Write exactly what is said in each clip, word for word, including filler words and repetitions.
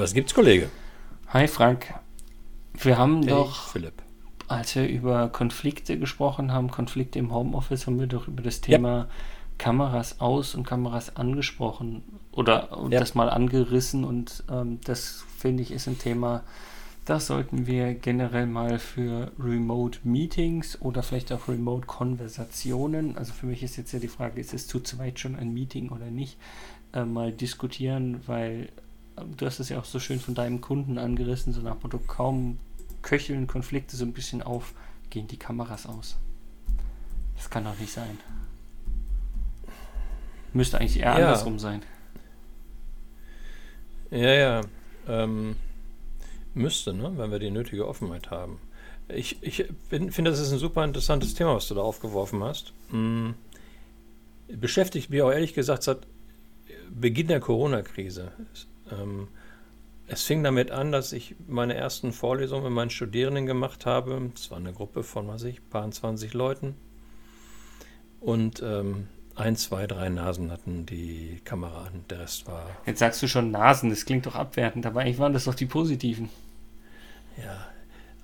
Was gibt's, Kollege? Hi, Frank. Wir haben hey, doch, Philipp. Als wir über Konflikte gesprochen haben, Konflikte im Homeoffice, haben wir doch über das Thema ja. Kameras aus und Kameras angesprochen oder ja. das mal angerissen. Und ähm, das, finde ich, ist ein Thema, das sollten wir generell mal für Remote-Meetings oder vielleicht auch Remote-Konversationen, also für mich ist jetzt ja die Frage, ist es zu zweit schon ein Meeting oder nicht, äh, mal diskutieren, weil äh, du hast es ja auch so schön von deinem Kunden angerissen, so nach dem Motto, kaum köcheln Konflikte so ein bisschen auf, gehen die Kameras aus. Das kann doch nicht sein. Müsste eigentlich eher ja. andersrum sein. Ja, ja, ähm... müsste, ne? Wenn wir die nötige Offenheit haben. Ich, ich finde, das ist ein super interessantes Thema, was du da aufgeworfen hast. Hm. Beschäftigt mich auch ehrlich gesagt seit Beginn der Corona-Krise. Es, ähm, es fing damit an, dass ich meine ersten Vorlesungen mit meinen Studierenden gemacht habe. Es war eine Gruppe von, was weiß ich, ein paar zwanzig Leuten. Und ähm, ein, zwei, drei Nasen hatten die Kamera an, der Rest war... Jetzt sagst du schon Nasen, das klingt doch abwertend, aber eigentlich waren das doch die Positiven. Ja,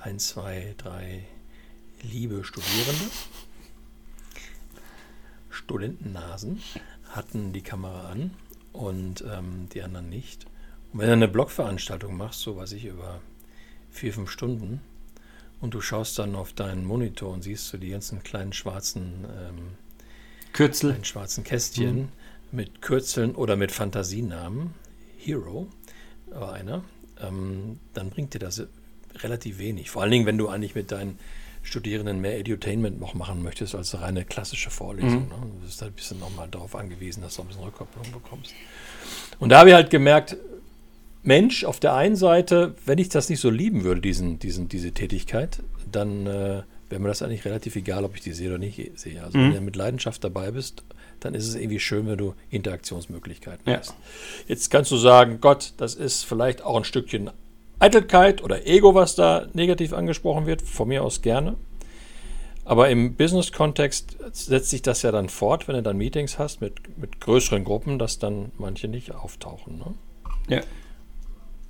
ein, zwei, drei liebe Studierende, Studentennasen hatten die Kamera an und ähm, die anderen nicht. Und wenn du eine Blogveranstaltung machst, so weiß ich, über vier, fünf Stunden und du schaust dann auf deinen Monitor und siehst du die ganzen kleinen schwarzen... Ähm, Kürzel. Ein schwarzen Kästchen mhm. mit Kürzeln oder mit Fantasienamen. Hero war einer. Ähm, dann bringt dir das relativ wenig. Vor allen Dingen, wenn du eigentlich mit deinen Studierenden mehr Edutainment noch machen möchtest als eine reine klassische Vorlesung. Mhm. Ne? Du bist halt ein bisschen nochmal darauf angewiesen, dass du ein bisschen Rückkopplung bekommst. Und da habe ich halt gemerkt, Mensch, auf der einen Seite, wenn ich das nicht so lieben würde, diesen, diesen, diese Tätigkeit, dann... Äh, wäre mir das eigentlich relativ egal, ob ich die sehe oder nicht sehe. Also mhm. wenn du mit Leidenschaft dabei bist, dann ist es irgendwie schön, wenn du Interaktionsmöglichkeiten ja. hast. Jetzt kannst du sagen, Gott, das ist vielleicht auch ein Stückchen Eitelkeit oder Ego, was da negativ angesprochen wird, von mir aus gerne. Aber im Business-Kontext setzt sich das ja dann fort, wenn du dann Meetings hast mit, mit größeren Gruppen, dass dann manche nicht auftauchen. Ne? Ja.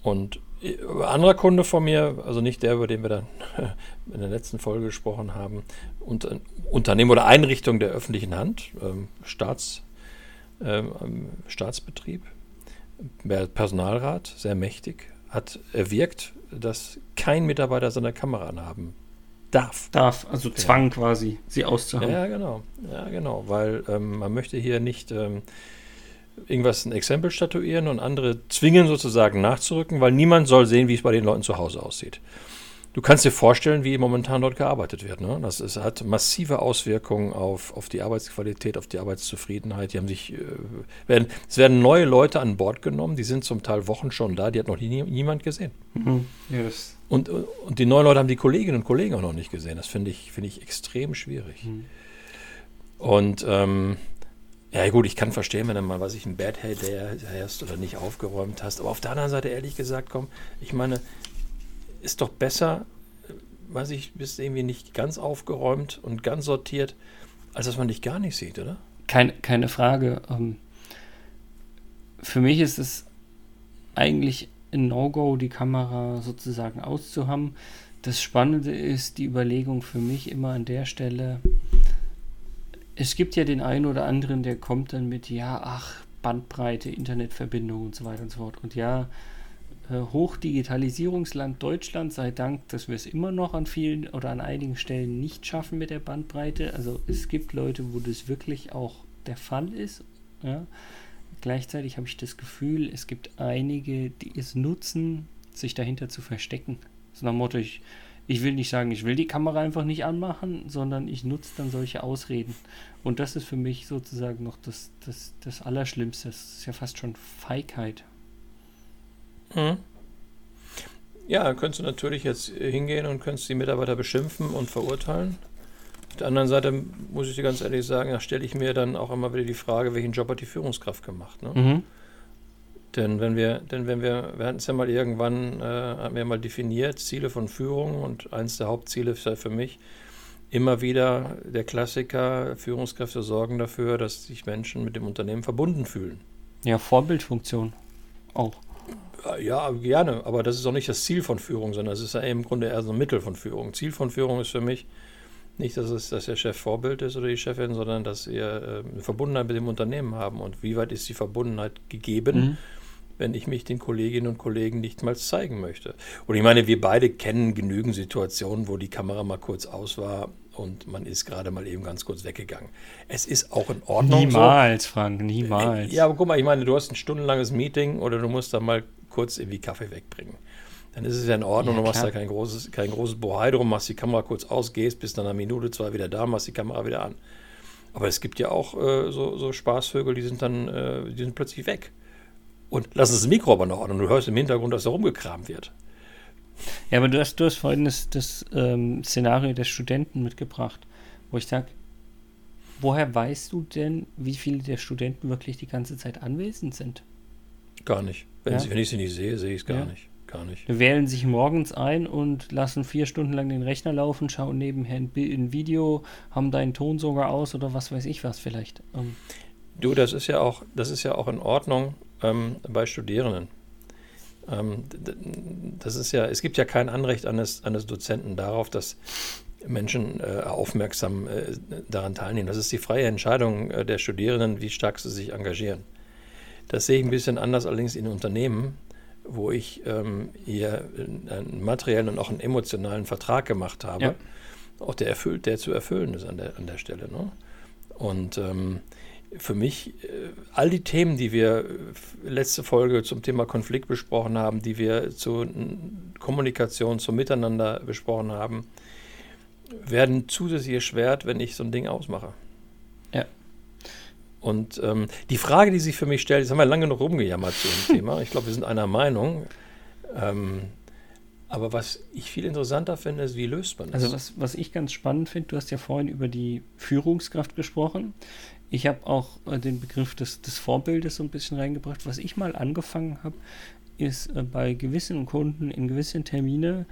Und ein anderer Kunde von mir, also nicht der, über den wir dann in der letzten Folge gesprochen haben, und Unternehmen oder Einrichtung der öffentlichen Hand, ähm, Staats, ähm, Staatsbetrieb, Personalrat, sehr mächtig, hat erwirkt, dass kein Mitarbeiter seine Kamera anhaben darf. Darf, also Zwang ja. quasi, sie auszuhaben. Ja, genau, ja, genau, weil ähm, man möchte hier nicht... Ähm, irgendwas ein Exempel statuieren und andere zwingen sozusagen nachzurücken, weil niemand soll sehen, wie es bei den Leuten zu Hause aussieht. Du kannst dir vorstellen, wie momentan dort gearbeitet wird. Ne? Das ist, hat massive Auswirkungen auf, auf die Arbeitsqualität, auf die Arbeitszufriedenheit. Die haben sich, äh, werden, es werden neue Leute an Bord genommen, die sind zum Teil Wochen schon da, die hat noch nie, niemand gesehen. Mhm. Yes. Und, und die neuen Leute haben die Kolleginnen und Kollegen auch noch nicht gesehen. Das finde ich, finde ich extrem schwierig. Mhm. Und ähm, ja gut, ich kann verstehen, wenn du mal, weiß ich, ein Bad Head hast oder nicht aufgeräumt hast. Aber auf der anderen Seite, ehrlich gesagt, komm, ich meine, ist doch besser, weiß ich, bist irgendwie nicht ganz aufgeräumt und ganz sortiert, als dass man dich gar nicht sieht, oder? Keine, keine Frage. Für mich ist es eigentlich ein No-Go, die Kamera sozusagen auszuhaben. Das Spannende ist die Überlegung für mich immer an der Stelle, es gibt ja den einen oder anderen, der kommt dann mit, ja, ach, Bandbreite, Internetverbindung und so weiter und so fort. Und ja, äh, Hochdigitalisierungsland Deutschland, sei Dank, dass wir es immer noch an vielen oder an einigen Stellen nicht schaffen mit der Bandbreite. Also es gibt Leute, wo das wirklich auch der Fall ist. Ja. Gleichzeitig habe ich das Gefühl, es gibt einige, die es nutzen, sich dahinter zu verstecken. So nach dem Motto, ich... Ich will nicht sagen, ich will die Kamera einfach nicht anmachen, sondern ich nutze dann solche Ausreden. Und das ist für mich sozusagen noch das, das, das Allerschlimmste. Das ist ja fast schon Feigheit. Mhm. Ja, dann könntest du natürlich jetzt hingehen und könntest die Mitarbeiter beschimpfen und verurteilen. Auf der anderen Seite muss ich dir ganz ehrlich sagen, da stelle ich mir dann auch immer wieder die Frage, welchen Job hat die Führungskraft gemacht, ne? Mhm. Denn wenn wir, denn wenn wir, wir hatten es ja mal irgendwann, äh, haben wir mal definiert, Ziele von Führung, und eins der Hauptziele ist ja für mich immer wieder der Klassiker, Führungskräfte sorgen dafür, dass sich Menschen mit dem Unternehmen verbunden fühlen. Ja, Vorbildfunktion auch. Ja, gerne, aber das ist auch nicht das Ziel von Führung, sondern es ist ja im Grunde eher so ein Mittel von Führung. Ziel von Führung ist für mich nicht, dass, es, dass der Chef Vorbild ist oder die Chefin, sondern dass ihr eine Verbundenheit mit dem Unternehmen haben. Und wie weit ist die Verbundenheit gegeben, mhm. wenn ich mich den Kolleginnen und Kollegen nicht mal zeigen möchte? Und ich meine, wir beide kennen genügend Situationen, wo die Kamera mal kurz aus war und man ist gerade mal eben ganz kurz weggegangen. Es ist auch in Ordnung. Niemals, so. Frank, niemals. Ja, aber guck mal, ich meine, du hast ein stundenlanges Meeting oder du musst da mal kurz irgendwie Kaffee wegbringen. Dann ist es ja in Ordnung, ja, du machst da kein großes, kein großes Bohai drum, machst die Kamera kurz aus, gehst, bist dann eine Minute, zwei wieder da, machst die Kamera wieder an. Aber es gibt ja auch äh, so, so Spaßvögel, die sind dann äh, die sind plötzlich weg. Und lass uns das Mikro aber noch an und du hörst im Hintergrund, dass da rumgekramt wird. Ja, aber du hast, du hast vorhin das, das ähm, Szenario der Studenten mitgebracht, wo ich sage, woher weißt du denn, wie viele der Studenten wirklich die ganze Zeit anwesend sind? Gar nicht. Wenn, ja? sie, wenn ich sie nicht sehe, sehe ich es gar, ja. nicht. gar nicht. Die wählen sich morgens ein und lassen vier Stunden lang den Rechner laufen, schauen nebenher ein, ein Video, haben deinen Ton sogar aus oder was weiß ich was vielleicht. Ähm, du, das ist ja auch, das ist ja auch in Ordnung ähm, bei Studierenden. Das ist ja, es gibt ja kein Anrecht eines, eines Dozenten darauf, dass Menschen äh, aufmerksam äh, daran teilnehmen. Das ist die freie Entscheidung äh, der Studierenden, wie stark sie sich engagieren. Das sehe ich ein bisschen anders allerdings in Unternehmen, wo ich ähm, hier einen materiellen und auch einen emotionalen Vertrag gemacht habe, ja. auch der, erfüllt, der zu erfüllen ist an der, an der Stelle. Ne? Und ähm, für mich, all die Themen, die wir letzte Folge zum Thema Konflikt besprochen haben, die wir zur Kommunikation, zum Miteinander besprochen haben, werden zusätzlich erschwert, wenn ich so ein Ding ausmache. Ja. Und ähm, die Frage, die sich für mich stellt, jetzt haben wir lange genug rumgejammert zu dem Thema, ich glaube, wir sind einer Meinung, ähm, aber was ich viel interessanter finde, ist, wie löst man das? Also was, was ich ganz spannend finde, du hast ja vorhin über die Führungskraft gesprochen. Ich habe auch äh, den Begriff des, des Vorbildes so ein bisschen reingebracht. Was ich mal angefangen habe, ist äh, bei gewissen Kunden in gewissen Termine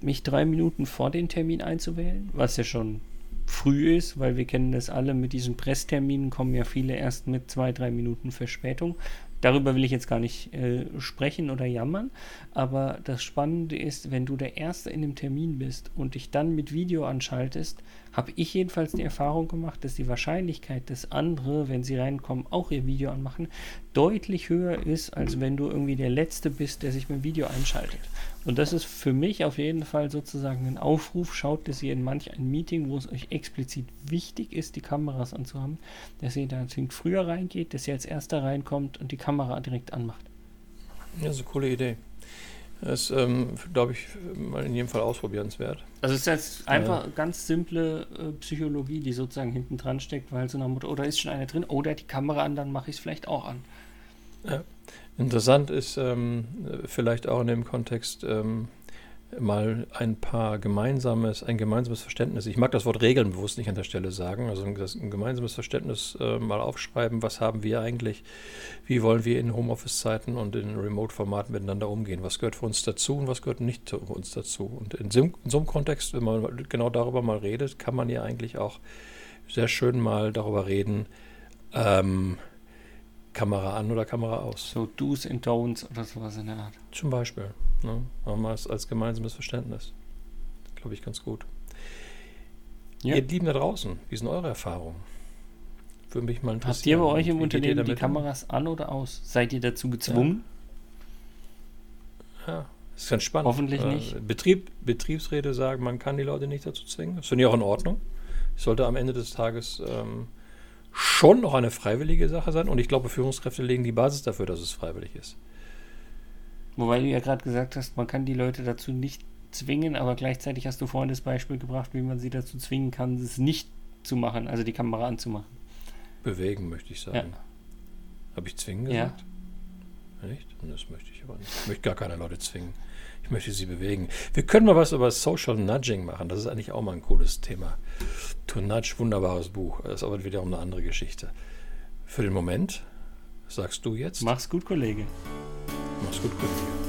mich drei Minuten vor den Termin einzuwählen, was ja schon früh ist, weil wir kennen das alle, mit diesen Pressterminen kommen ja viele erst mit zwei, drei Minuten Verspätung. Darüber will ich jetzt gar nicht äh, sprechen oder jammern, aber das Spannende ist, wenn du der Erste in dem Termin bist und dich dann mit Video anschaltest, habe ich jedenfalls die Erfahrung gemacht, dass die Wahrscheinlichkeit, dass andere, wenn sie reinkommen, auch ihr Video anmachen, deutlich höher ist, als wenn du irgendwie der Letzte bist, der sich mit dem Video einschaltet. Und das ist für mich auf jeden Fall sozusagen ein Aufruf. Schaut, dass ihr in manch ein Meeting, wo es euch explizit wichtig ist, die Kameras anzuhaben, dass ihr da natürlich früher reingeht, dass ihr als Erster reinkommt und die Kamera direkt anmacht. Ja, so eine coole Idee. Das ist, ähm, glaube ich, mal in jedem Fall ausprobierenswert. Also es ist jetzt einfach äh, ganz simple äh, Psychologie, die sozusagen hinten dran steckt, weil so nach dem Motto, oh, da ist schon einer drin, oh, der hat die Kamera an, dann mache ich es vielleicht auch an. Ja. Interessant ist ähm, vielleicht auch in dem Kontext ähm, mal ein paar gemeinsames, ein gemeinsames Verständnis. Ich mag das Wort Regeln bewusst nicht an der Stelle sagen, also ein, ein gemeinsames Verständnis äh, mal aufschreiben, was haben wir eigentlich, wie wollen wir in Homeoffice-Zeiten und in Remote-Formaten miteinander umgehen, was gehört für uns dazu und was gehört nicht für uns dazu. Und in so, in so einem Kontext, wenn man genau darüber mal redet, kann man ja eigentlich auch sehr schön mal darüber reden, ähm, Kamera an oder Kamera aus. So Do's and Don'ts oder sowas in der Art. Zum Beispiel. Ne? Machen wir es als gemeinsames Verständnis. Glaube ich ganz gut. Ja. Ihr Lieben da draußen, wie sind eure Erfahrungen? Würde mich mal interessieren. Habt ihr bei euch im Unternehmen die Kameras an oder aus? Seid ihr dazu gezwungen? Ja, ja. Das ist ganz spannend. Hoffentlich äh, nicht. Betrieb, Betriebsräte sagen, man kann die Leute nicht dazu zwingen. Das finde ich auch in Ordnung. Ich sollte am Ende des Tages ähm, schon noch eine freiwillige Sache sein und ich glaube, Führungskräfte legen die Basis dafür, dass es freiwillig ist. Wobei du ja gerade gesagt hast, man kann die Leute dazu nicht zwingen, aber gleichzeitig hast du vorhin das Beispiel gebracht, wie man sie dazu zwingen kann, es nicht zu machen, also die Kamera anzumachen. Bewegen, möchte ich sagen. Ja. Habe ich zwingen gesagt? Ja. Nicht? Das möchte ich aber nicht. Ich möchte gar keine Leute zwingen. Ich möchte sie bewegen. Wir können mal was über Social Nudging machen. Das ist eigentlich auch mal ein cooles Thema. To Nudge, wunderbares Buch. Das ist aber wiederum eine andere Geschichte. Für den Moment sagst du jetzt. Mach's gut, Kollege. Mach's gut, Kollege.